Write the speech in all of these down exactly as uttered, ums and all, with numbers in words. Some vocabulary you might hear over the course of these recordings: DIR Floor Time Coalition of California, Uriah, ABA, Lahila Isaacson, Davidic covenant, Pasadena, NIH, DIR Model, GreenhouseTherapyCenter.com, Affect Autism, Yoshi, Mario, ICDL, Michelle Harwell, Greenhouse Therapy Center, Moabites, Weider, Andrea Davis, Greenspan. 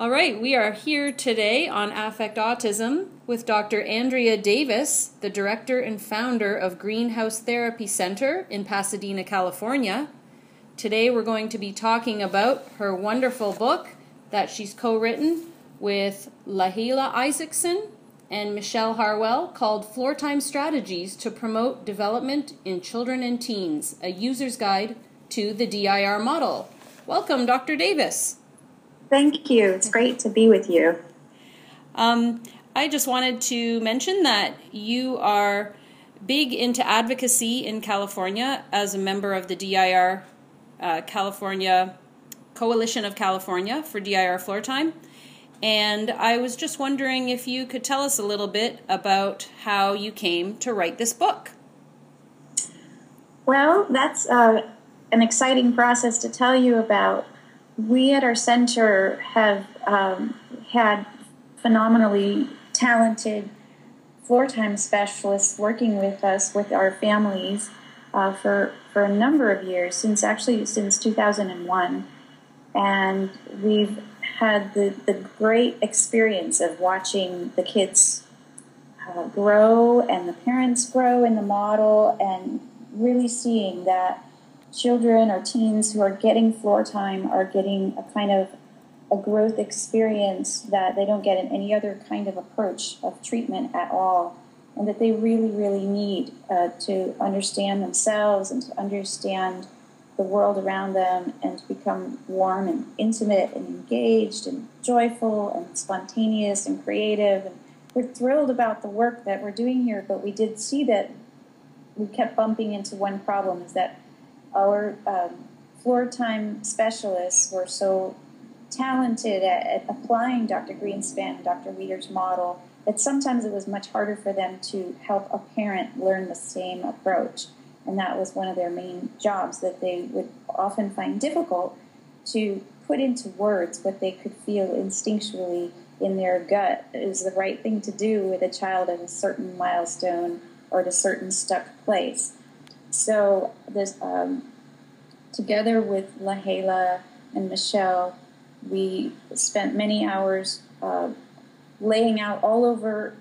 All right, we are here today on Affect Autism with Doctor Andrea Davis, the director and founder of Greenhouse Therapy Center in Pasadena, California. Today we're going to be talking about her wonderful book that she's co-written with Lahila Isaacson and Michelle Harwell called Floor Time Strategies to Promote Development in Children and Teens, a user's guide to the D I R model. Welcome, Doctor Davis. Thank you. It's great to be with you. Um, I just wanted to mention that you are big into advocacy in California as a member of the D I R Uh, California Coalition of California for D I R Floor Time, and I was just wondering if you could tell us a little bit about how you came to write this book. Well, that's uh, an exciting process to tell you about. We at our center have um, had phenomenally talented floor time specialists working with us, with our families, uh, for for a number of years, since actually since two thousand one. And we've had the, the great experience of watching the kids uh, grow and the parents grow in the model, and really seeing that children or teens who are getting floor time are getting a kind of a growth experience that they don't get in any other kind of approach of treatment at all. And that they really, really need uh, to understand themselves and to understand the world around them, and to become warm and intimate and engaged and joyful and spontaneous and creative. And we're thrilled about the work that we're doing here, but we did see that we kept bumping into one problem, is that our um, floor time specialists were so talented at, at applying Doctor Greenspan and Doctor Weider's model, that sometimes it was much harder for them to help a parent learn the same approach. And that was one of their main jobs, that they would often find difficult to put into words what they could feel instinctually in their gut is the right thing to do with a child at a certain milestone or at a certain stuck place. So this, um, together with Lahila and Michelle, we spent many hours uh, laying out all over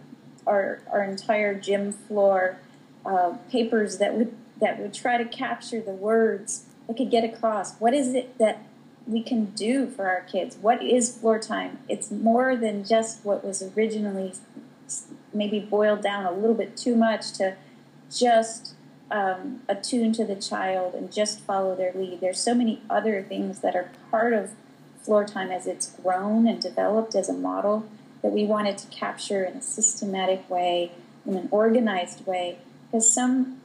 our our entire gym floor uh, papers that would that would try to capture the words that could get across. What is it that we can do for our kids? What is floor time? It's more than just what was originally maybe boiled down a little bit too much to just um, attune to the child and just follow their lead. There's so many other things that are part of floor time as it's grown and developed as a model, that we wanted to capture in a systematic way, in an organized way, because some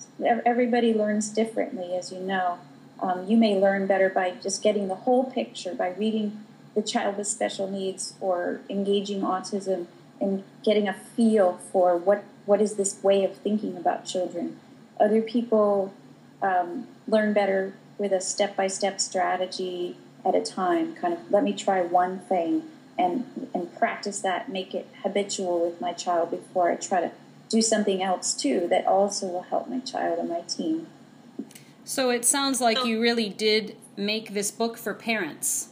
everybody learns differently, as you know. Um, you may learn better by just getting the whole picture, by reading the child with special needs or engaging autism, and getting a feel for what, what is this way of thinking about children. Other people um, learn better with a step-by-step strategy at a time, kind of let me try one thing, and and practice that, make it habitual with my child before I try to do something else too that also will help my child and my teen. So it sounds like you really did make this book for parents.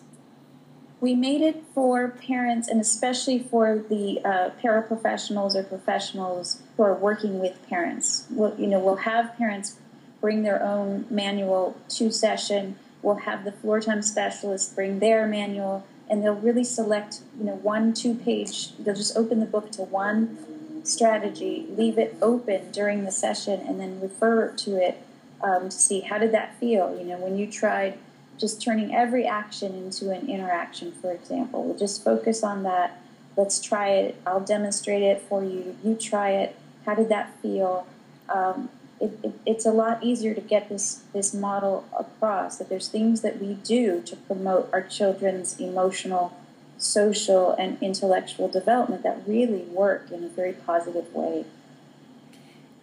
We made it for parents, and especially for the uh, paraprofessionals or professionals who are working with parents. We'll, you know, we'll have parents bring their own manual to session. We'll have the floor time specialists bring their manual, and they'll really select, you know, one, two page, they'll just open the book to one strategy, leave it open during the session, and then refer to it um, to see how did that feel, you know, when you tried just turning every action into an interaction, for example. We'll just focus on that. Let's try it. I'll demonstrate it for you. You try it. How did that feel? Um, it, it, it's a lot easier to get this, this model across, that there's things that we do to promote our children's emotional, social, and intellectual development that really work in a very positive way.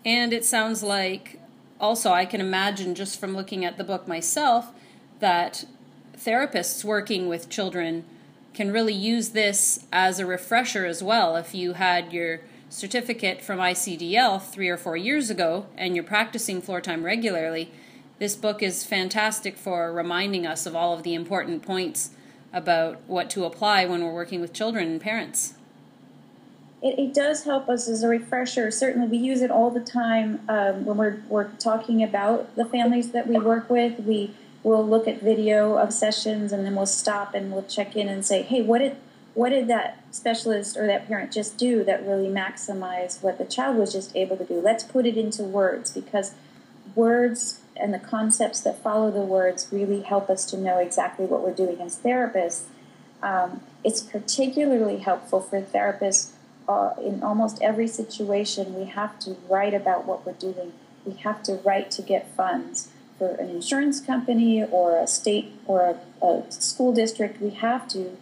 And it sounds like, also, I can imagine just from looking at the book myself, that therapists working with children can really use this as a refresher as well. If you had your certificate from I C D L three or four years ago and you're practicing floor time regularly, this book is fantastic for reminding us of all of the important points about what to apply when we're working with children and parents. It, it does help us as a refresher. Certainly, we use it all the time um, when we're, we're talking about the families that we work with. We will look at video of sessions, and then we'll stop and we'll check in and say, hey, what did what did that specialist or that parent just do that really maximized what the child was just able to do? Let's put it into words, because words and the concepts that follow the words really help us to know exactly what we're doing as therapists. Um, it's particularly helpful for therapists. Uh, in almost every situation, we have to write about what we're doing. We have to write to get funds for an insurance company or a state or a, a school district. We have to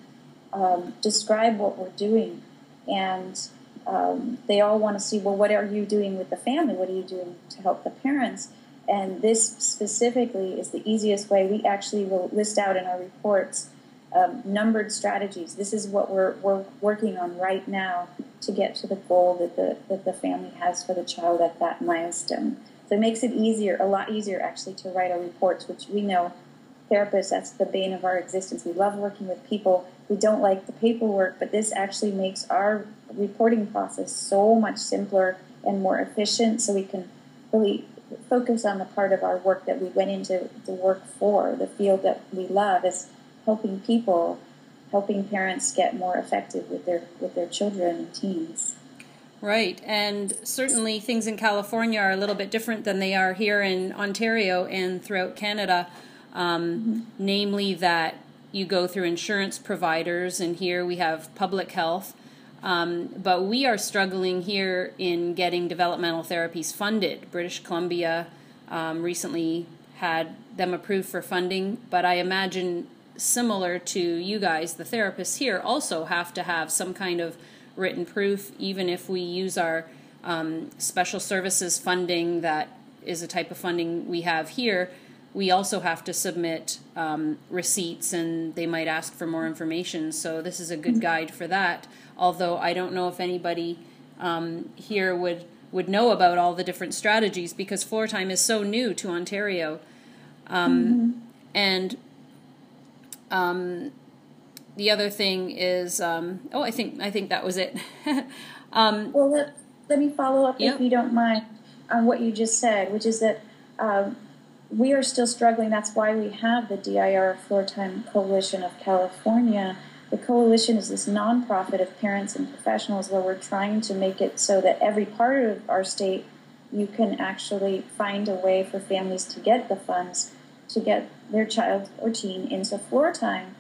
um, describe what we're doing. And um, they all want to see, well, what are you doing with the family? What are you doing to help the parents? And this specifically is the easiest way. We actually will list out in our reports um, numbered strategies. This is what we're, we're working on right now to get to the goal that the that the family has for the child at that milestone. So it makes it easier, a lot easier actually, to write our reports, which we know, therapists, that's the bane of our existence. We love working with people. We don't like the paperwork, but this actually makes our reporting process so much simpler and more efficient, so we can really focus on the part of our work that we went into the work for, the field that we love is helping people, helping parents get more effective with their with their children and teens. Right, and certainly things in California are a little bit different than they are here in Ontario and throughout Canada, um, mm-hmm. namely that you go through insurance providers, and here we have public health, um, but we are struggling here in getting developmental therapies funded. British Columbia um, recently had them approved for funding, but I imagine similar to you guys, the therapists here also have to have some kind of written proof, even if we use our um, special services funding, that is a type of funding we have here. We also have to submit um, receipts, and they might ask for more information. So this is a good guide for that, although I don't know if anybody um, here would, would know about all the different strategies, because floor time is so new to Ontario. Um, mm-hmm. And Um, the other thing is, um, oh, I think I think that was it. um, well, let, let me follow up, yep. if you don't mind, on what you just said, which is that um, we are still struggling. That's why we have the D I R Floor Time Coalition of California. The coalition is this nonprofit of parents and professionals where we're trying to make it so that every part of our state, you can actually find a way for families to get the funds to get their child or teen into floor time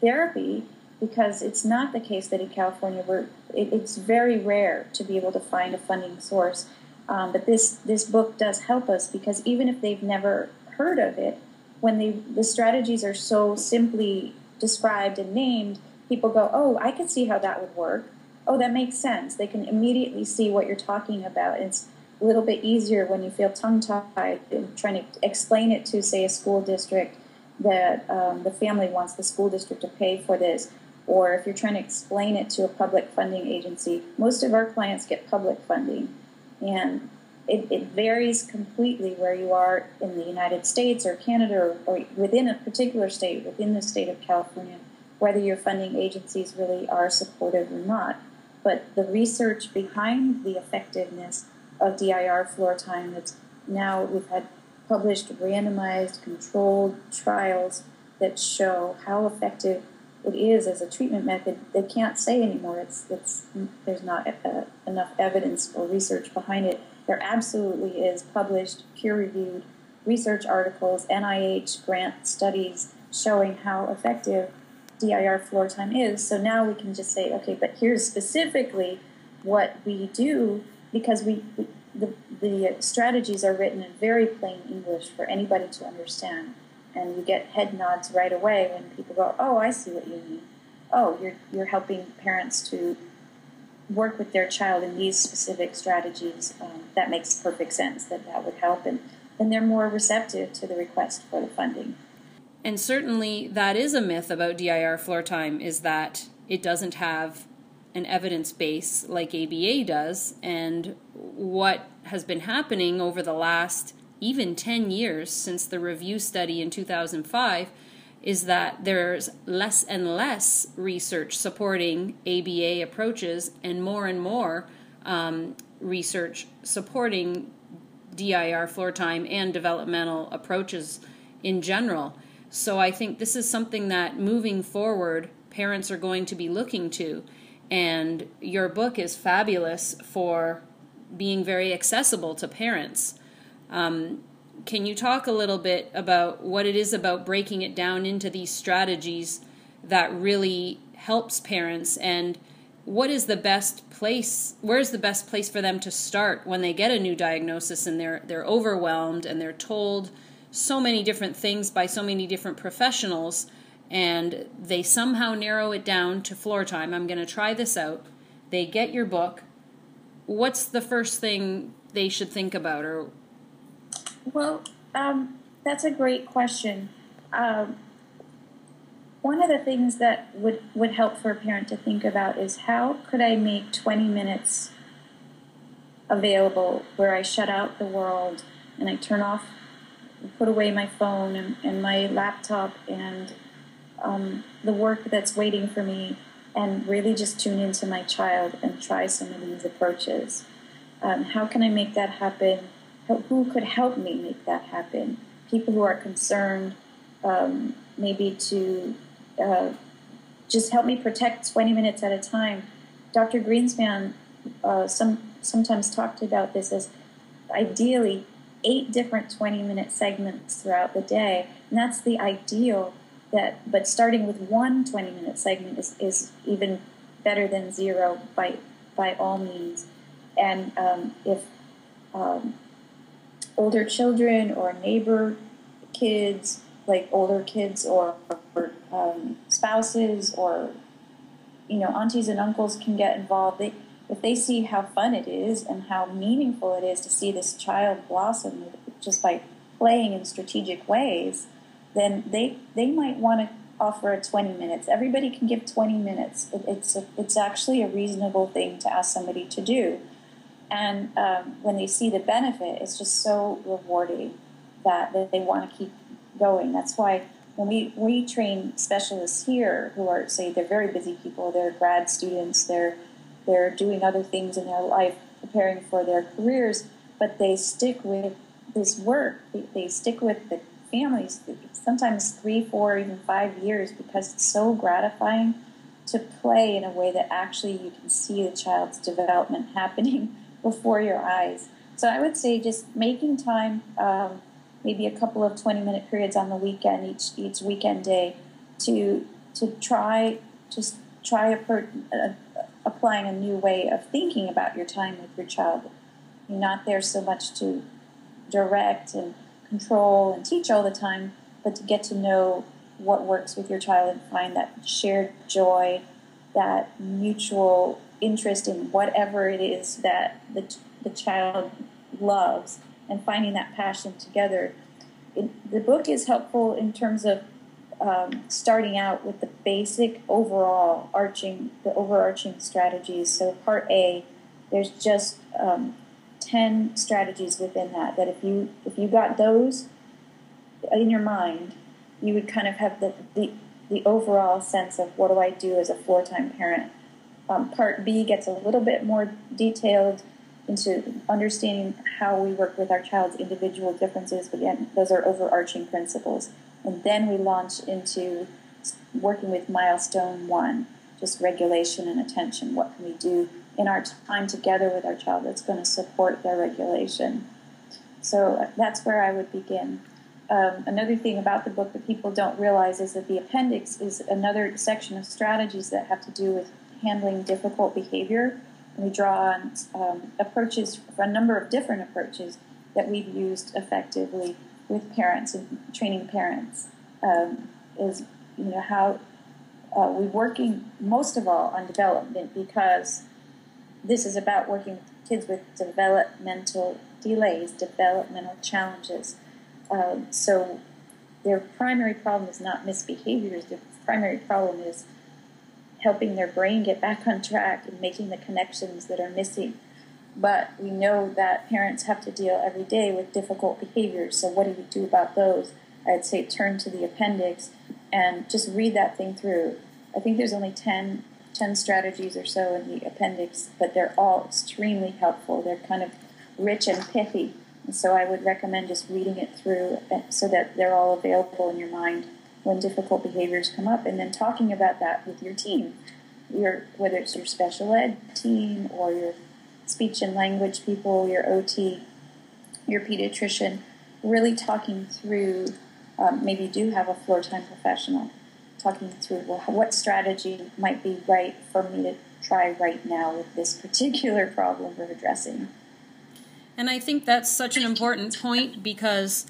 therapy, because it's not the case that in California we're, it, it's very rare to be able to find a funding source. Um, but this, this book does help us, because even if they've never heard of it, when they, the strategies are so simply described and named, people go, oh, I can see how that would work. Oh, that makes sense. They can immediately see what you're talking about. It's a little bit easier when you feel tongue-tied and trying to explain it to, say, a school district, that um, the family wants the school district to pay for this, or if you're trying to explain it to a public funding agency. Most of our clients get public funding, and it, it varies completely where you are in the United States or Canada, or, or within a particular state, within the state of California, whether your funding agencies really are supportive or not. But the research behind the effectiveness of D I R floor time, that's now, we've had published randomized controlled trials that show how effective it is as a treatment method. They can't say anymore. It's it's there's not uh, enough evidence or research behind it. There absolutely is published peer-reviewed research articles, N I H grant studies showing how effective D I R floor time is. So now we can just say, okay, but here's specifically what we do, because we, the, the strategies are written in very plain English for anybody to understand. And you get head nods right away when people go, oh, I see what you mean. Oh, you're you're helping parents to work with their child in these specific strategies. Um, that makes perfect sense, that that would help. And then they're more receptive to the request for the funding. And certainly that is a myth about D I R floor time, is that it doesn't have an evidence base like A B A does. And what has been happening over the last even ten years since the review study in two thousand five is that there's less and less research supporting A B A approaches and more and more um, research supporting D I R floor time and developmental approaches in general. So I think this is something that moving forward, parents are going to be looking to. And your book is fabulous for being very accessible to parents. Um, can you talk a little bit about what it is about breaking it down into these strategies that really helps parents, and what is the best place, where's the best place for them to start when they get a new diagnosis and they're they're overwhelmed and they're told so many different things by so many different professionals, and they somehow narrow it down to floor time. I'm going to try this out. They get your book. What's the first thing they should think about? Or Well, um, that's a great question. Um, one of the things that would, would help for a parent to think about is how could I make twenty minutes available where I shut out the world and I turn off, put away my phone and, and my laptop and um, the work that's waiting for me, and really just tune into my child and try some of these approaches. Um, how can I make that happen? Who could help me make that happen? People who are concerned, um, maybe to uh, just help me protect twenty minutes at a time. Doctor Greenspan uh, some, sometimes talked about this as ideally eight different twenty-minute segments throughout the day, and that's the ideal. That, but starting with one twenty-minute segment is, is even better than zero by by all means. And um, if um, older children or neighbor kids, like older kids or, or um, spouses or, you know, aunties and uncles can get involved. They, if they see how fun it is and how meaningful it is to see this child blossom just by playing in strategic ways, then they they might want to offer a twenty minutes. Everybody can give twenty minutes. It, it's a, it's actually a reasonable thing to ask somebody to do. And um, when they see the benefit, it's just so rewarding that, that they want to keep going. That's why when we, we train specialists here who are, say, they're very busy people, they're grad students, they're they're doing other things in their life, preparing for their careers, but they stick with this work. They, they stick with the families, sometimes three, four, even five years, because it's so gratifying to play in a way that actually you can see the child's development happening before your eyes. So I would say just making time, um, maybe a couple of twenty-minute periods on the weekend, each each weekend day, to to try just try a per, uh, applying a new way of thinking about your time with your child. You're not there so much to direct and control and teach all the time, but to get to know what works with your child and find that shared joy, that mutual interest in whatever it is that the the child loves, and finding that passion together. It, the book is helpful in terms of um, starting out with the basic overall arching, the overarching strategies. So part A, there's just um, ten strategies within that, that if you if you got those in your mind, you would kind of have the, the, the overall sense of what do I do as a floor-time parent. Um, part B gets a little bit more detailed into understanding how we work with our child's individual differences, but again, those are overarching principles. And then we launch into working with milestone one, just regulation and attention. What can we do in our time together with our child that's going to support their regulation? So that's where I would begin. Um, another thing about the book that people don't realize is that the appendix is another section of strategies that have to do with handling difficult behavior. And we draw on um, approaches, a number of different approaches that we've used effectively with parents and training parents. Um, is you know how uh, we're working most of all on development, because this is about working with kids with developmental delays, developmental challenges. Um, so their primary problem is not misbehaviors. Their primary problem is helping their brain get back on track and making the connections that are missing. But we know that parents have to deal every day with difficult behaviors, so what do you do about those? I'd say turn to the appendix and just read that thing through. I think there's only ten, ten strategies or so in the appendix, but they're all extremely helpful. They're kind of rich and pithy, and so I would recommend just reading it through so that they're all available in your mind when difficult behaviors come up, and then talking about that with your team, your whether it's your special ed team or your speech and language people, your O T, your pediatrician, really talking through, um, maybe you do have a floor time professional, talking through, well, what strategy might be right for me to try right now with this particular problem we're addressing. And I think that's such an important point, because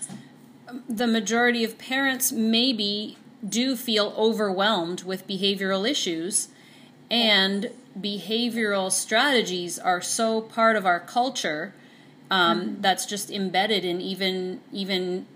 the majority of parents maybe do feel overwhelmed with behavioral issues, and behavioral strategies are so part of our culture um, mm-hmm. that's just embedded in even even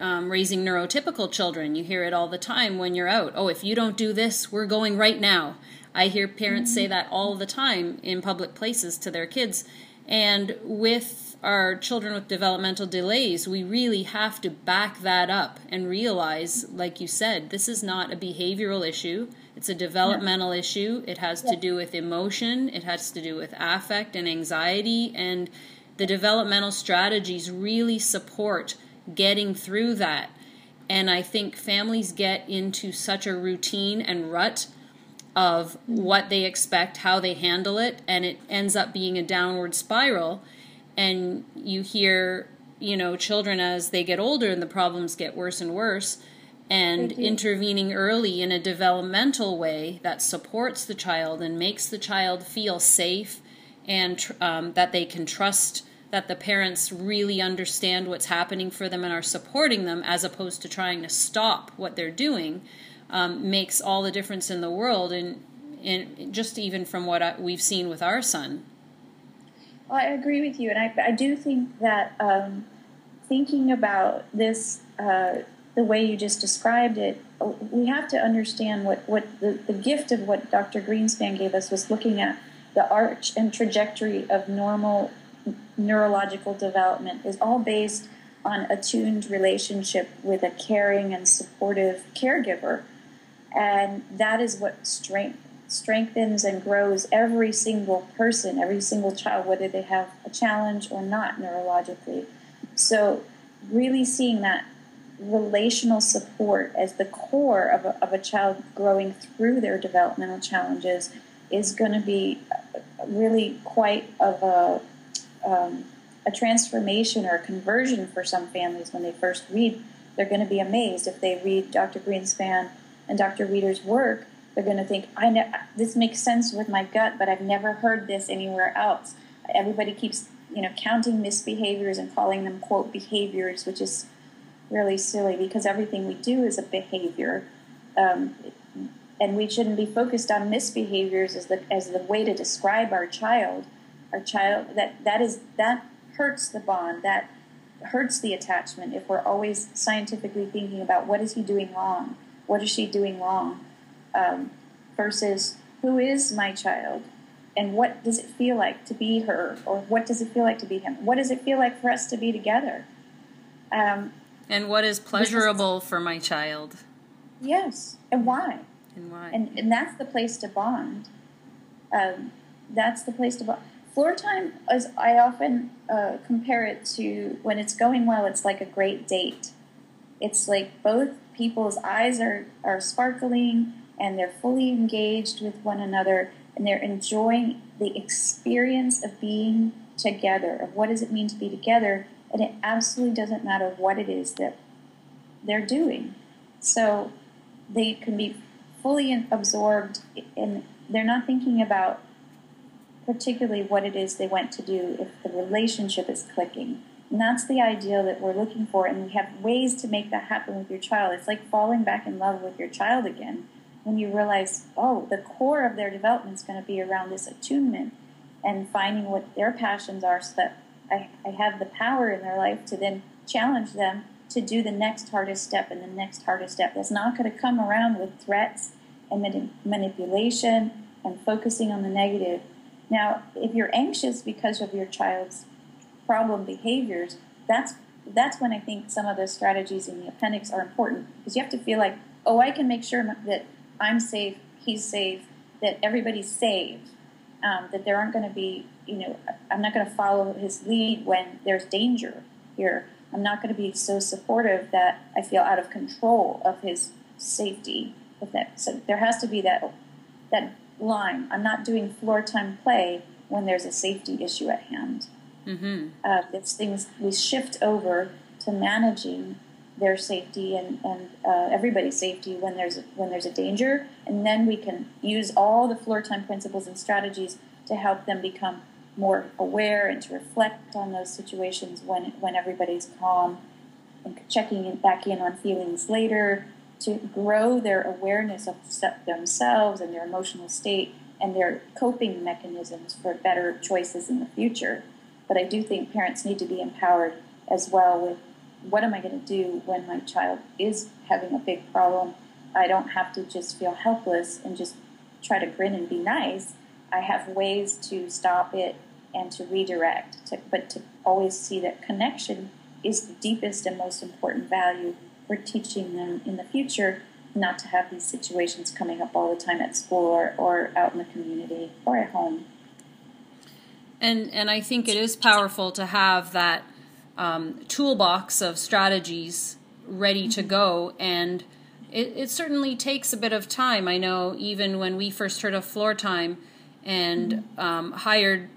um, raising neurotypical children. You hear it all the time when you're out. Oh, if you don't do this, we're going right now. I hear parents mm-hmm. say that all the time in public places to their kids. And with our children with developmental delays, we really have to back that up and realize, like you said, this is not a behavioral issue. It's a developmental yeah. issue. It has yeah. to do with emotion. It has to do with affect and anxiety. And the developmental strategies really support getting through that. And I think families get into such a routine and rut of what they expect, how they handle it, and it ends up being a downward spiral. And you hear, you know, children as they get older and the problems get worse and worse, and intervening early in a developmental way that supports the child and makes the child feel safe and um, that they can trust that the parents really understand what's happening for them and are supporting them, as opposed to trying to stop what they're doing. Um, makes all the difference in the world, and, and just even from what I, we've seen with our son. Well, I agree with you, and I, I do think that um, thinking about this, uh, the way you just described it, we have to understand what, what the, the gift of what Doctor Greenspan gave us was looking at the arch and trajectory of normal neurological development is all based on an attuned relationship with a caring and supportive caregiver. And that is what strength, strengthens and grows every single person, every single child, whether they have a challenge or not neurologically. So really seeing that relational support as the core of a, of a child growing through their developmental challenges is going to be really quite of a um, a transformation or a conversion for some families when they first read. They're going to be amazed if they read Doctor Greenspan and Doctor Reeder's work. They're going to think, I ne- this makes sense with my gut, but I've never heard this anywhere else. Everybody keeps, you know, counting misbehaviors and calling them, quote, behaviors, which is really silly, because everything we do is a behavior. Um, and we shouldn't be focused on misbehaviors as the, as the way to describe our child. Our child, that, that is, that hurts the bond, that hurts the attachment, if we're always scientifically thinking about what is he doing wrong, what is she doing wrong, um, versus who is my child, and what does it feel like to be her, or what does it feel like to be him, what does it feel like for us to be together, um, and what is pleasurable is, for my child. Yes, and why. And why. And, and that's the place to bond. Um, that's the place to bond. Floor time, as I often uh, compare it to, when it's going well, it's like a great date. It's like both people's eyes are, are sparkling, and they're fully engaged with one another, and they're enjoying the experience of being together, of what does it mean to be together, and it absolutely doesn't matter what it is that they're doing. So they can be fully absorbed, and they're not thinking about particularly what it is they went to do if the relationship is clicking. And that's the ideal that we're looking for, and we have ways to make that happen with your child. It's like falling back in love with your child again when you realize, oh, the core of their development is going to be around this attunement and finding what their passions are, so that I, I have the power in their life to then challenge them to do the next hardest step and the next hardest step. That's not going to come around with threats and manip- manipulation and focusing on the negative. Now, if you're anxious because of your child's problem behaviors, that's that's when I think some of the strategies in the appendix are important, because you have to feel like, oh, I can make sure that I'm safe, he's safe, that everybody's safe, um, that there aren't going to be, you know, I'm not going to follow his lead when there's danger here. I'm not going to be so supportive that I feel out of control of his safety. If that, so there has to be that that line. I'm not doing floor time play when there's a safety issue at hand. Mm-hmm. Uh, it's things we shift over to managing their safety and and uh, everybody's safety when there's a, when there's a danger, and then we can use all the floor time principles and strategies to help them become more aware and to reflect on those situations when when everybody's calm, and checking in, back in on feelings later, to grow their awareness of themselves and their emotional state and their coping mechanisms for better choices in the future. But I do think parents need to be empowered as well with, what am I going to do when my child is having a big problem? I don't have to just feel helpless and just try to grin and be nice. I have ways to stop it and to redirect, to, but to always see that connection is the deepest and most important value for teaching them in the future, not to have these situations coming up all the time at school or, or out in the community or at home. And and I think it is powerful to have that um, toolbox of strategies ready to go, and it, it certainly takes a bit of time. I know even when we first heard of floor time and um, hired,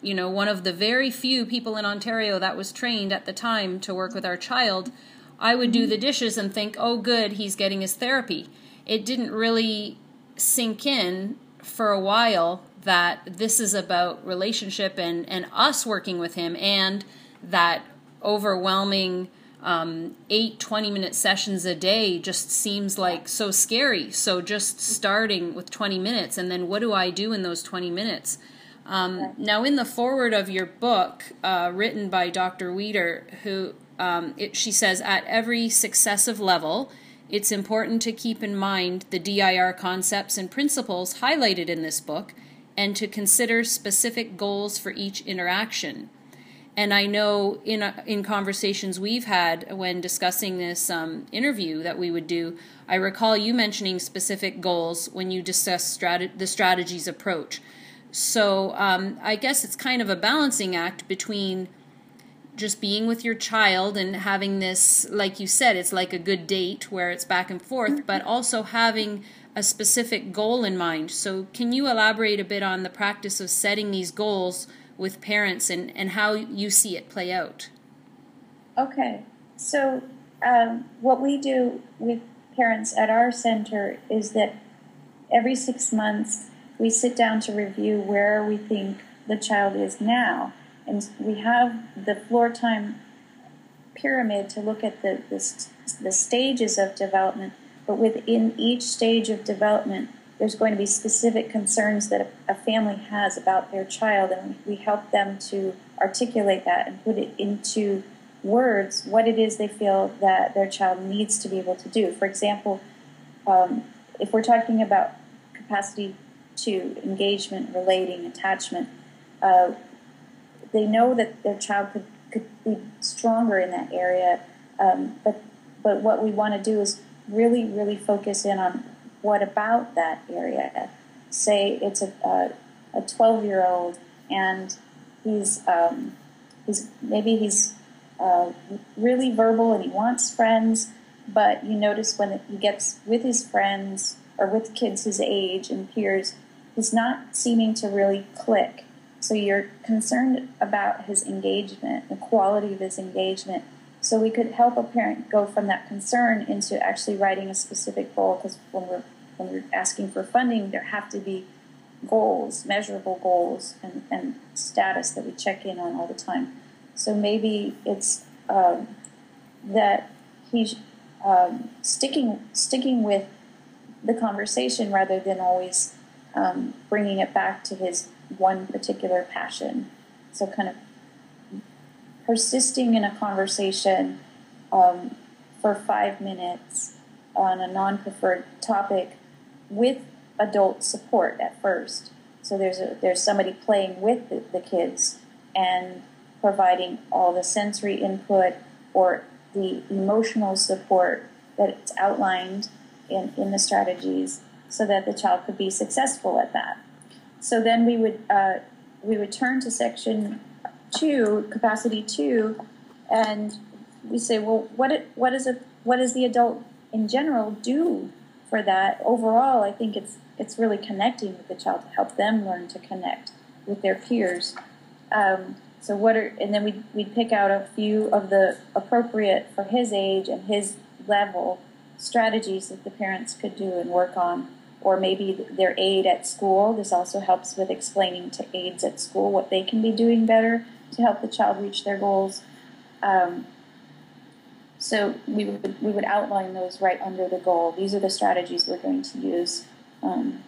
you know, one of the very few people in Ontario that was trained at the time to work with our child, I would do the dishes and think, oh, good, he's getting his therapy. It didn't really sink in for a while that this is about relationship and, and us working with him, and that overwhelming um, eight twenty-minute sessions a day just seems like so scary. So just starting with twenty minutes, and then what do I do in those twenty minutes? Um, now, in the foreword of your book, uh, written by Doctor Weider, who um, it, she says, at every successive level, it's important to keep in mind the D I R concepts and principles highlighted in this book, and to consider specific goals for each interaction. And I know in uh, in conversations we've had when discussing this um, interview that we would do, I recall you mentioning specific goals when you discuss strat- the strategies approach. So um, I guess it's kind of a balancing act between just being with your child and having this, like you said, it's like a good date where it's back and forth, but also having a specific goal in mind. So can you elaborate a bit on the practice of setting these goals with parents and, and how you see it play out? Okay. So um, what we do with parents at our center is that every six months we sit down to review where we think the child is now. And we have the floor time pyramid to look at the the, the stages of development. But within each stage of development, there's going to be specific concerns that a family has about their child, and we help them to articulate that and put it into words, what it is they feel that their child needs to be able to do. For example, um, if we're talking about capacity to engagement, relating, attachment, uh, they know that their child could, could be stronger in that area, um, but but what we want to do is really, really focus in on what about that area. Say it's a a, a twelve-year-old, and he's um, he's maybe he's uh, really verbal and he wants friends, but you notice when he gets with his friends or with kids his age and peers, he's not seeming to really click. So you're concerned about his engagement, the quality of his engagement. So we could help a parent go from that concern into actually writing a specific goal, because when we're, when we're asking for funding, there have to be goals, measurable goals, and, and status that we check in on all the time. So maybe it's um, that he's um, sticking sticking with the conversation rather than always um, bringing it back to his one particular passion. So kind of persisting in a conversation um, for five minutes on a non-preferred topic with adult support at first. So there's a, there's somebody playing with the, the kids and providing all the sensory input or the emotional support that's outlined in, in the strategies so that the child could be successful at that. So then we would uh, we would turn to section two, capacity two, and we say, well, what it, what is a what does the adult in general do for that? Overall, I think it's it's really connecting with the child to help them learn to connect with their peers. Um, so what are and then we we pick out a few of the appropriate for his age and his level strategies that the parents could do and work on, or maybe their aide at school. This also helps with explaining to aides at school what they can be doing better to help the child reach their goals. Um, so we would, we would outline those right under the goal. These are the strategies we're going to use um,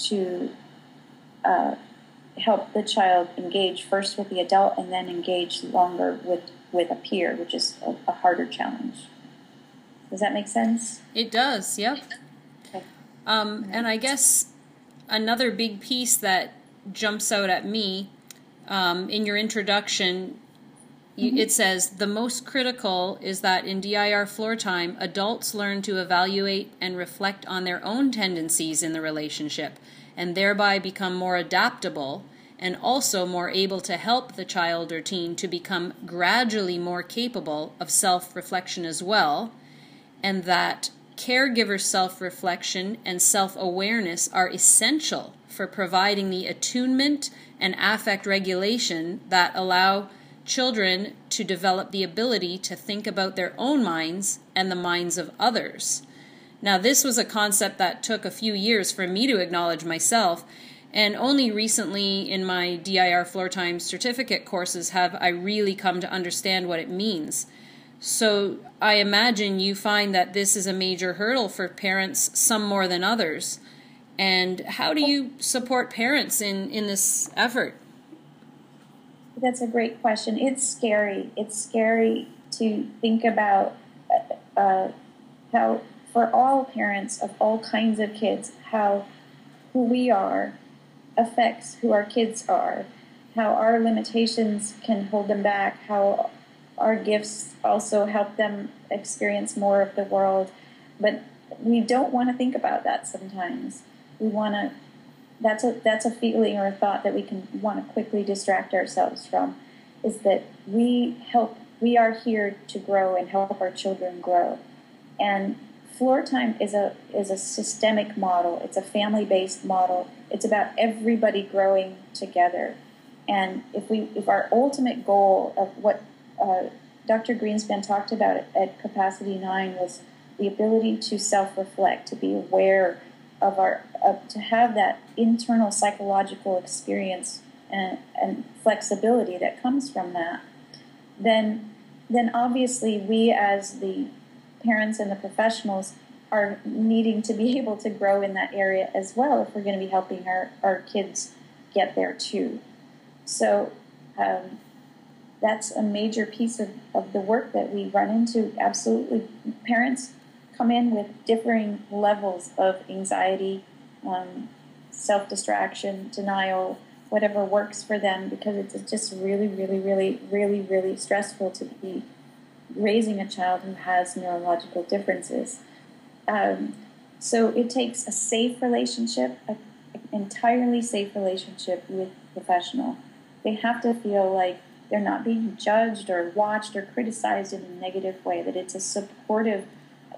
to uh, help the child engage first with the adult and then engage longer with, with a peer, which is a, a harder challenge. Does that make sense? It does, yep. Okay. Um, and I guess another big piece that jumps out at me um, in your introduction, mm-hmm. you, it says, the most critical is that in D I R floor time, adults learn to evaluate and reflect on their own tendencies in the relationship and thereby become more adaptable and also more able to help the child or teen to become gradually more capable of self-reflection as well, and that caregiver self-reflection and self-awareness are essential for providing the attunement and affect regulation that allow children to develop the ability to think about their own minds and the minds of others. Now, this was a concept that took a few years for me to acknowledge myself, and only recently in my D I R floor time certificate courses have I really come to understand what it means. So I imagine you find that this is a major hurdle for parents, some more than others. And how do you support parents in, in this effort? That's a great question. It's scary. It's scary to think about uh, how, for all parents of all kinds of kids, how who we are affects who our kids are, how our limitations can hold them back, how our gifts also help them experience more of the world. But we don't want to think about that sometimes. We want to, that's a, that's a feeling or a thought that we can want to quickly distract ourselves from, is that we help, we are here to grow and help our children grow. And floor time is a, is a systemic model. It's a family-based model. It's about everybody growing together. And if we, if our ultimate goal of what Uh, Doctor Greenspan talked about it at Capacity nine was the ability to self-reflect, to be aware of our, of, to have that internal psychological experience and, and flexibility that comes from that. Then, then obviously we as the parents and the professionals are needing to be able to grow in that area as well if we're going to be helping our, our kids get there too. So, um, that's a major piece of, of the work that we run into. Absolutely, parents come in with differing levels of anxiety, um, self-distraction, denial, whatever works for them, because it's just really, really, really, really, really stressful to be raising a child who has neurological differences. Um, so it takes a safe relationship, an entirely safe relationship with the professional. They have to feel like they're not being judged or watched or criticized in a negative way, that it's a supportive,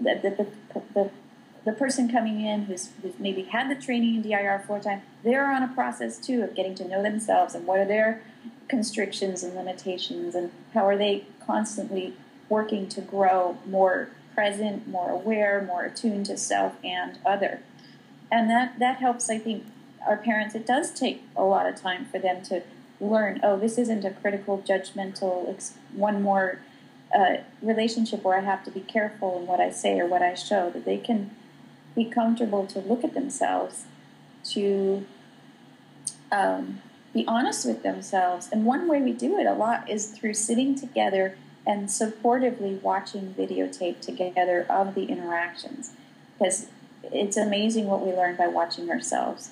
that the, the, the, the person coming in who's, who's maybe had the training in D I R floor time, they're on a process too of getting to know themselves and what are their constrictions and limitations and how are they constantly working to grow more present, more aware, more attuned to self and other. And that, that helps, I think, our parents. It does take a lot of time for them to learn, oh, this isn't a critical, judgmental, ex- one more uh, relationship where I have to be careful in what I say or what I show, that they can be comfortable to look at themselves, to um, be honest with themselves. And one way we do it a lot is through sitting together and supportively watching videotape together of the interactions, because it's amazing what we learn by watching ourselves.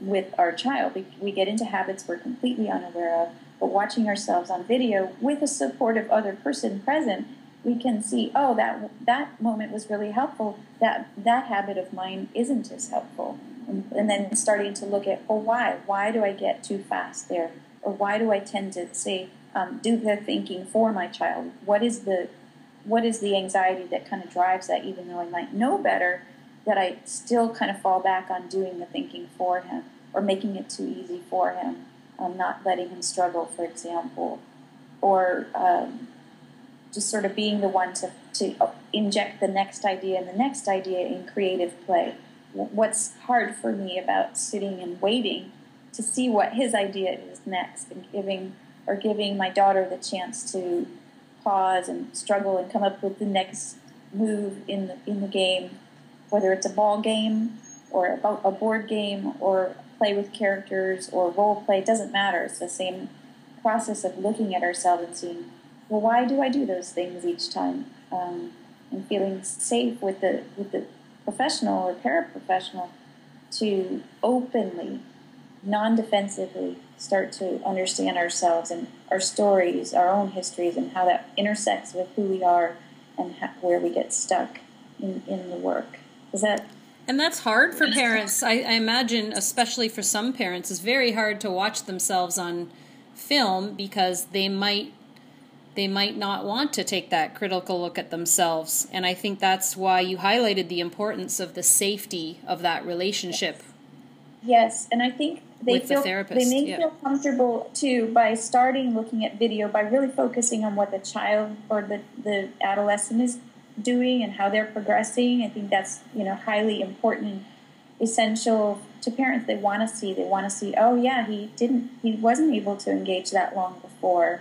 With our child, we, we get into habits we're completely unaware of, but watching ourselves on video with a supportive other person present we can see, oh, that that moment was really helpful. That that habit of mine isn't as helpful. And, and then starting to look at, oh, why? Why do I get too fast there? Or why do I tend to say, um, do the thinking for my child? What is the what is the anxiety that kind of drives that, even though I might know better, that I still kind of fall back on doing the thinking for him or making it too easy for him, um, not letting him struggle, for example, or um, just sort of being the one to, to inject the next idea and the next idea in creative play. What's hard for me about sitting and waiting to see what his idea is next, and giving or giving my daughter the chance to pause and struggle and come up with the next move in the in the game, whether it's a ball game or a board game or play with characters or role play, it doesn't matter. It's the same process of looking at ourselves and seeing, well, why do I do those things each time? Um, and feeling safe with the with the professional or paraprofessional to openly, non-defensively start to understand ourselves and our stories, our own histories, and how that intersects with who we are and how, where we get stuck in, in the work. Is that... And that's hard for parents. I, I imagine, especially for some parents, it's very hard to watch themselves on film because they might they might not want to take that critical look at themselves. And I think that's why you highlighted the importance of the safety of that relationship. Yes, and I think they feel the they may yeah. feel comfortable too by starting looking at video, by really focusing on what the child or the, the adolescent is doing and how they're progressing. I think that's, you know, highly important and essential to parents. They want to see, they want to see, oh yeah, he didn't, he wasn't able to engage that long before.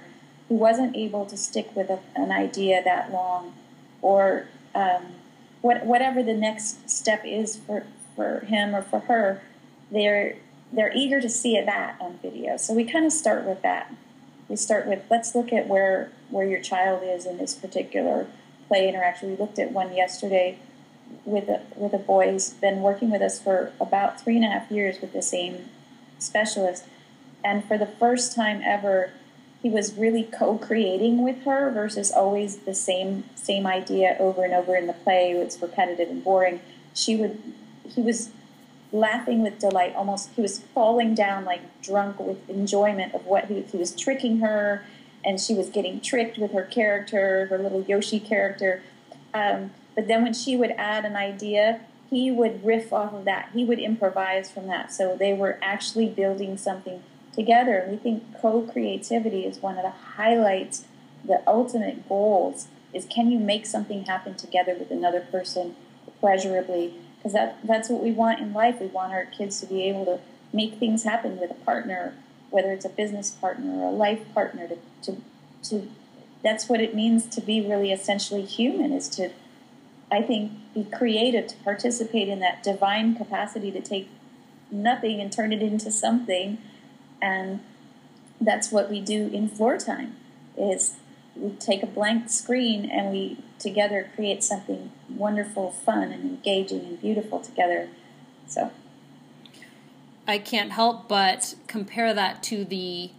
He wasn't able to stick with a, an idea that long, or um, what, whatever the next step is for, for him or for her. They're they're eager to see it that on video. So we kind of start with that. We start with, let's look at where where your child is in this particular play interaction. We looked at one yesterday with a, with a boy who's been working with us for about three and a half years with the same specialist. And for the first time ever, he was really co-creating with her versus always the same same idea over and over in the play. It's repetitive and boring. She would, he was... laughing with delight, almost he was falling down like drunk with enjoyment of what he, he was tricking her, and she was getting tricked with her character, her little Yoshi character. Um, but then when she would add an idea, he would riff off of that. He would improvise from that. So they were actually building something together. And we think co-creativity is one of the highlights, the ultimate goals is, can you make something happen together with another person pleasurably? Because that, that's what we want in life. We want our kids to be able to make things happen with a partner, whether it's a business partner or a life partner. To, to, to that's what it means to be really essentially human, is to, I think, be creative, to participate in that divine capacity to take nothing and turn it into something. And that's what we do in floor time, is we take a blank screen and we together create something wonderful, fun, and engaging and beautiful together. So I can't help but compare that to the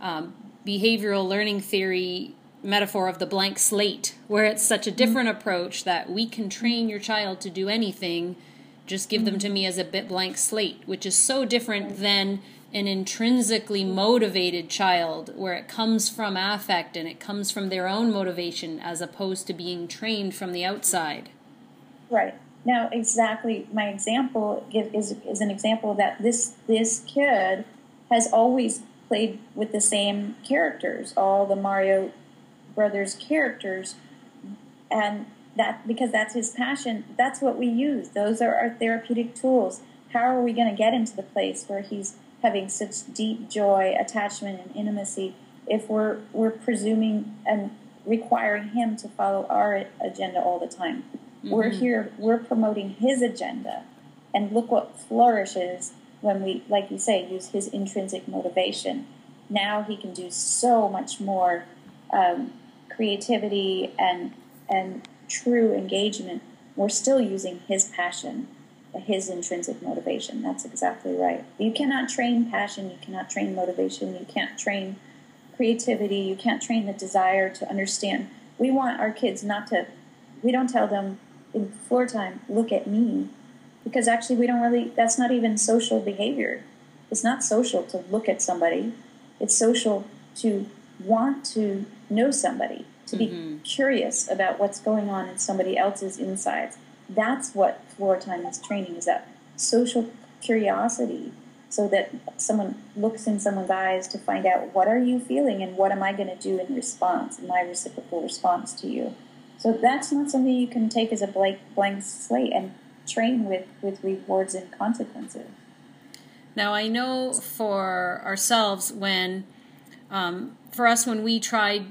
um, behavioral learning theory metaphor of the blank slate, where it's such a different mm-hmm. approach that we can train your child to do anything, just give mm-hmm. them to me as a bit blank slate, which is so different mm-hmm. than an intrinsically motivated child, where it comes from affect and it comes from their own motivation as opposed to being trained from the outside. Right. Now, exactly. My example is is an example that this this kid has always played with the same characters, all the Mario Brothers characters, and that because that's his passion, that's what we use. Those are our therapeutic tools. How are we going to get him to the place where he's having such deep joy, attachment, and intimacy, if we're we're presuming and requiring him to follow our agenda all the time? Mm-hmm. We're here, we're promoting his agenda, and look what flourishes when we, like you say, use his intrinsic motivation. Now he can do so much more um, creativity and and true engagement. We're still using his passion, his intrinsic motivation. That's exactly right. You cannot train passion, you cannot train motivation, you can't train creativity, you can't train the desire to understand We want our kids not to, we don't tell them in floor time, look at me, because actually we don't really, that's not even social behavior. It's not social to look at somebody. It's social to want to know somebody, to be mm-hmm. curious about what's going on in somebody else's insides. That's what floor time is training, is that social curiosity, so that someone looks in someone's eyes to find out, what are you feeling and what am I going to do in response, my reciprocal response to you. So that's not something you can take as a blank, blank slate and train with, with rewards and consequences. Now, I know for ourselves, when um, for us, when we tried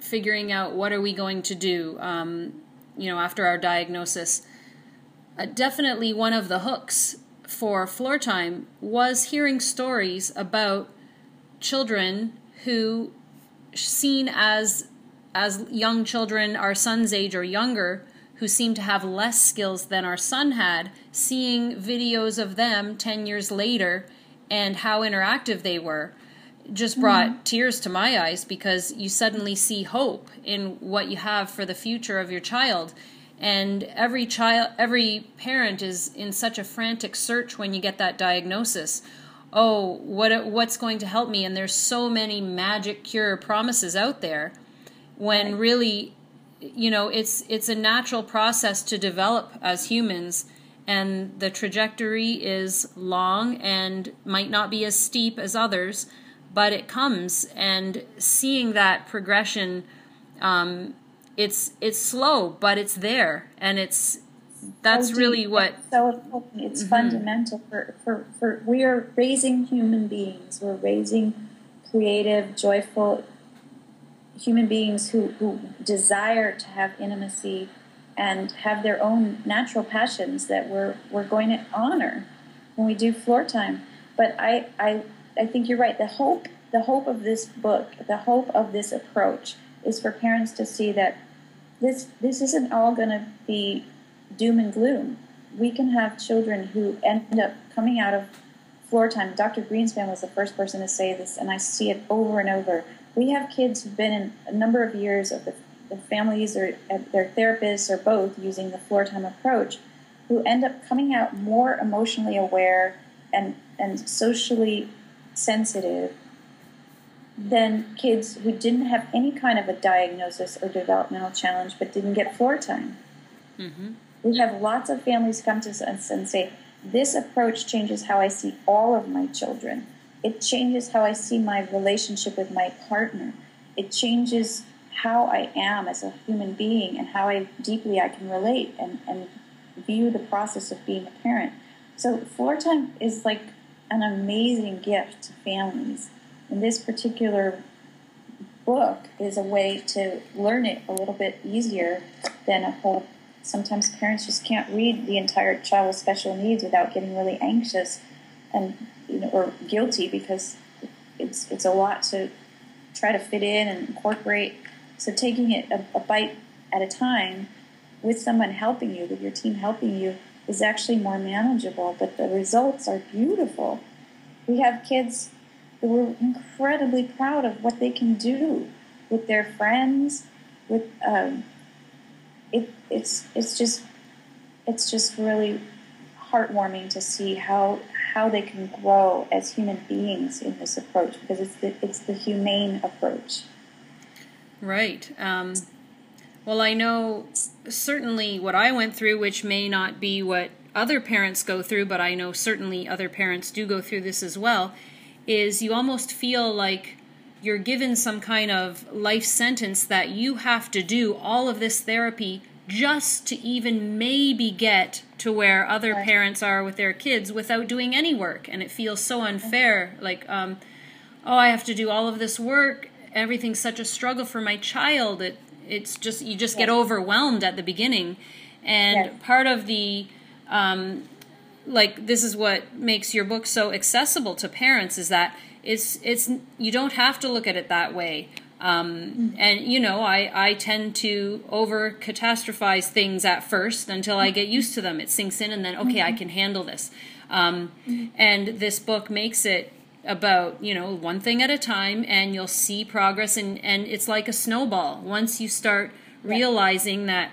figuring out what are we going to do, um, you know, after our diagnosis, uh, definitely one of the hooks for floor time was hearing stories about children who, seen as as young children our son's age or younger, who seem to have less skills than our son had, seeing videos of them ten years later and how interactive they were just brought mm-hmm. tears to my eyes, because you suddenly see hope in what you have for the future of your child. And every child, every parent is in such a frantic search when you get that diagnosis. Oh, what what's going to help me? And there's so many magic cure promises out there, when right. really, you know, it's it's a natural process to develop as humans, and the trajectory is long and might not be as steep as others, but it comes. And seeing that progression, um, it's it's slow, but it's there, and it's that's so really what it's so important. It's mm-hmm. fundamental for, for for we are raising human beings. We're raising creative, joyful human beings who, who desire to have intimacy and have their own natural passions that we're we're going to honor when we do floor time. But I I, I think you're right. The hope the hope of this book, the hope of this approach, is for parents to see that this this isn't all going to be doom and gloom. We can have children who end up coming out of floor time. Doctor Greenspan was the first person to say this, and I see it over and over. We have kids who've been in a number of years of the, the families or their therapists or both using the floor time approach, who end up coming out more emotionally aware and, and socially sensitive than kids who didn't have any kind of a diagnosis or developmental challenge but didn't get floor time. Mm-hmm. We have lots of families come to us and say, this approach changes how I see all of my children. It changes how I see my relationship with my partner. It changes how I am as a human being and how I deeply I can relate and, and view the process of being a parent. So floor time is like an amazing gift to families. And this particular book is a way to learn it a little bit easier than a whole. Sometimes parents just can't read the entire child with special needs without getting really anxious and, you know, or guilty, because it's it's a lot to try to fit in and incorporate. So taking it a, a bite at a time with someone helping you, with your team helping you, is actually more manageable. But the results are beautiful. We have kids that we're incredibly proud of what they can do with their friends. With um, it, it's it's just it's just really heartwarming to see how how they can grow as human beings in this approach, because it's the it's the humane approach. Right. Um, well, I know certainly what I went through, which may not be what other parents go through, but I know certainly other parents do go through this as well, is you almost feel like you're given some kind of life sentence that you have to do all of this therapy just to even maybe get to where other parents are with their kids without doing any work. And it feels so unfair, like, um, oh, I have to do all of this work. Everything's such a struggle for my child. It, it's just, you just get overwhelmed at the beginning. And yes. part of the... Um, like this is what makes your book so accessible to parents, is that it's it's you don't have to look at it that way. Um, and, you know, I, I tend to over-catastrophize things at first until I get used to them. It sinks in, and then, okay, I can handle this. Um, and this book makes it about, you know, one thing at a time, and you'll see progress. And, and it's like a snowball. Once you start realizing that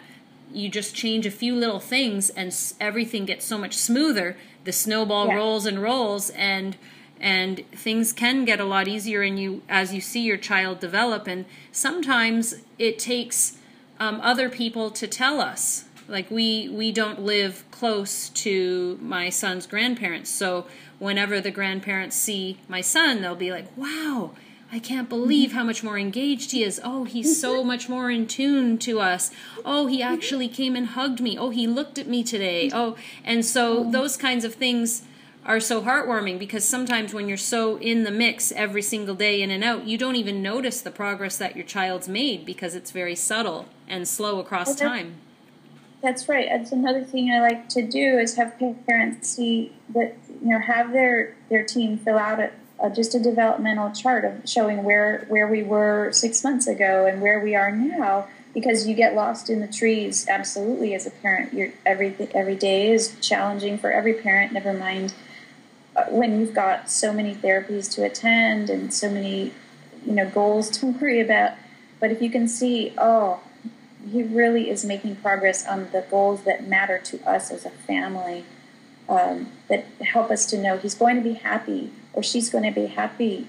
you just change a few little things and everything gets so much smoother, the snowball yeah. rolls and rolls, and and things can get a lot easier. And you, as you see your child develop, and sometimes it takes um, other people to tell us. Like we we don't live close to my son's grandparents, so whenever the grandparents see my son, they'll be like, "Wow, I can't believe how much more engaged he is. Oh, he's so much more in tune to us. Oh, he actually came and hugged me. Oh, he looked at me today." Oh, and so those kinds of things are so heartwarming, because sometimes when you're so in the mix every single day, in and out, you don't even notice the progress that your child's made, because it's very subtle and slow across okay. time. That's right. That's another thing I like to do, is have parents see that, you know, have their, their team fill out a, a, just a developmental chart of showing where, where we were six months ago and where we are now, because you get lost in the trees. Absolutely. As a parent, you're, every, every day is challenging for every parent, never mind when you've got so many therapies to attend and so many, you know, goals to worry about. But if you can see, oh, he really is making progress on the goals that matter to us as a family, um, that help us to know he's going to be happy, or she's going to be happy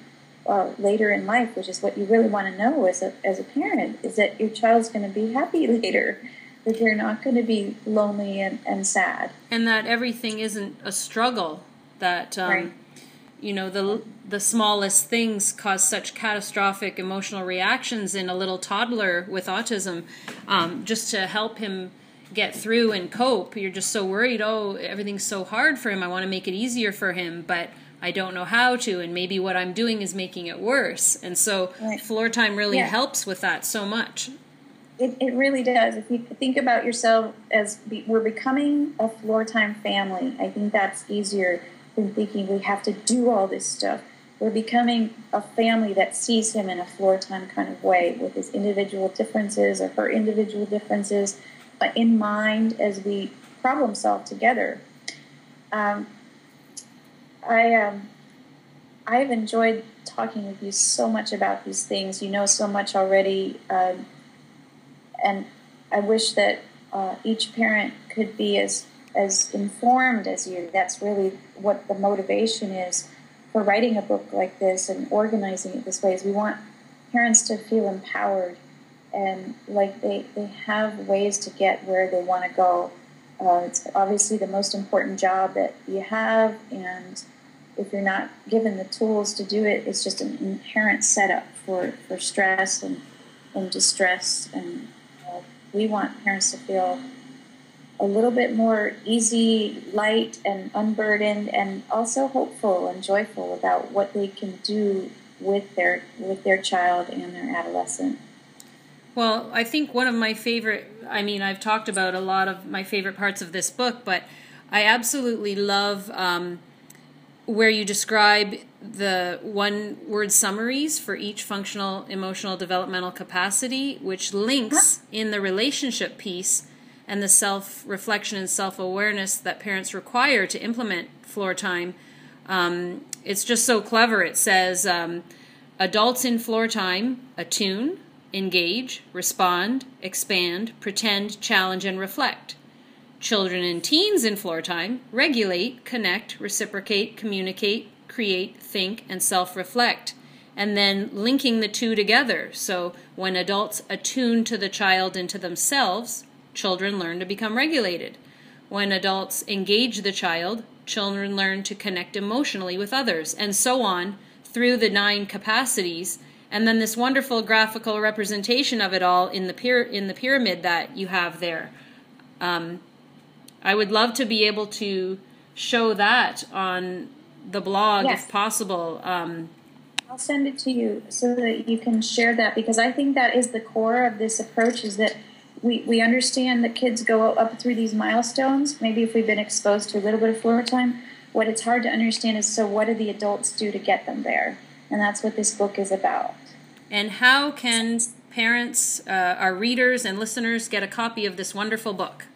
uh, later in life, which is what you really want to know as a as a parent, is that your child's going to be happy later, that they're not going to be lonely and, and sad. And that everything isn't a struggle, that, um, right. you know, the the smallest things cause such catastrophic emotional reactions in a little toddler with autism. Um, just to help him get through and cope, you're just so worried, oh, everything's so hard for him, I want to make it easier for him, but I don't know how to, and maybe what I'm doing is making it worse. And so right. floor time really yeah. helps with that so much. It, it really does. If you think about yourself as be, we're becoming a floor time family, I think that's easier than thinking we have to do all this stuff. We're becoming a family that sees him in a floor time kind of way, with his individual differences or her individual differences uh, in mind as we problem solve together. Um, I, um, I've enjoyed talking with you so much about these things. You know so much already, um, and I wish that uh, each parent could be as as informed as you. That's really what the motivation is for writing a book like this and organizing it this way, is we want parents to feel empowered and like they, they have ways to get where they want to go. Uh, it's obviously the most important job that you have, and if you're not given the tools to do it, it's just an inherent setup for, for stress and, and distress. And uh, we want parents to feel a little bit more easy, light, and unburdened, and also hopeful and joyful about what they can do with their with their child and their adolescent. Well, I think one of my favorite, I mean, I've talked about a lot of my favorite parts of this book, but I absolutely love um, where you describe the one-word summaries for each functional emotional developmental capacity, which links in the relationship piece and the self-reflection and self-awareness that parents require to implement floor time. Um, it's just so clever. It says, um, adults in floor time attune, engage, respond, expand, pretend, challenge, and reflect. Children and teens in floor time regulate, connect, reciprocate, communicate, create, think, and self-reflect. And then linking the two together. So when adults attune to the child and to themselves, children learn to become regulated. When adults engage the child, children learn to connect emotionally with others, and so on through the nine capacities. And then this wonderful graphical representation of it all in the pyra- in the pyramid that you have there. Um, I would love to be able to show that on the blog yes. if possible. Um, I'll send it to you so that you can share that, because I think that is the core of this approach, is that We we understand that kids go up through these milestones. Maybe if we've been exposed to a little bit of floor time, what it's hard to understand is, so what do the adults do to get them there? And that's what this book is about. And how can parents, uh, our readers and listeners, get a copy of this wonderful book?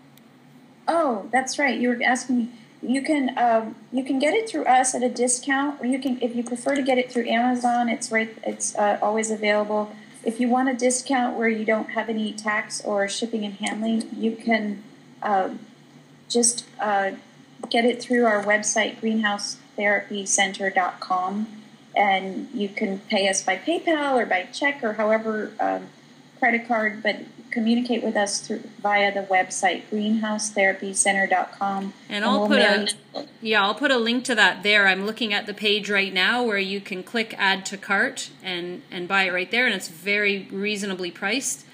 Oh, that's right. You were asking me. You can um, you can get it through us at a discount, or you can, if you prefer to get it through Amazon, it's right. It's uh, always available. If you want a discount where you don't have any tax or shipping and handling, you can uh, just uh, get it through our website, Greenhouse Therapy Center dot com, and you can pay us by PayPal or by check or however um, credit card, but communicate with us through via the website, Greenhouse Therapy Center dot com. And I'll and we'll put a, yeah, I'll put a link to that there. I'm looking at the page right now where you can click add to cart and, and buy it right there, and it's very reasonably priced.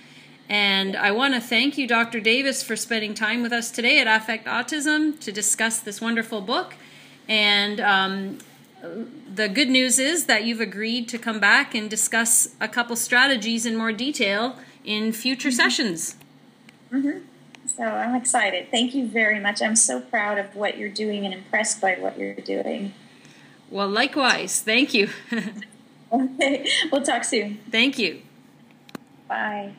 And I want to thank you, Doctor Davis, for spending time with us today at Affect Autism to discuss this wonderful book. And um, the good news is that you've agreed to come back and discuss a couple strategies in more detail in future mm-hmm. sessions. Mm-hmm. So I'm excited. Thank you very much. I'm so proud of what you're doing and impressed by what you're doing. Well, likewise. Thank you. Okay. We'll talk soon. Thank you. Bye.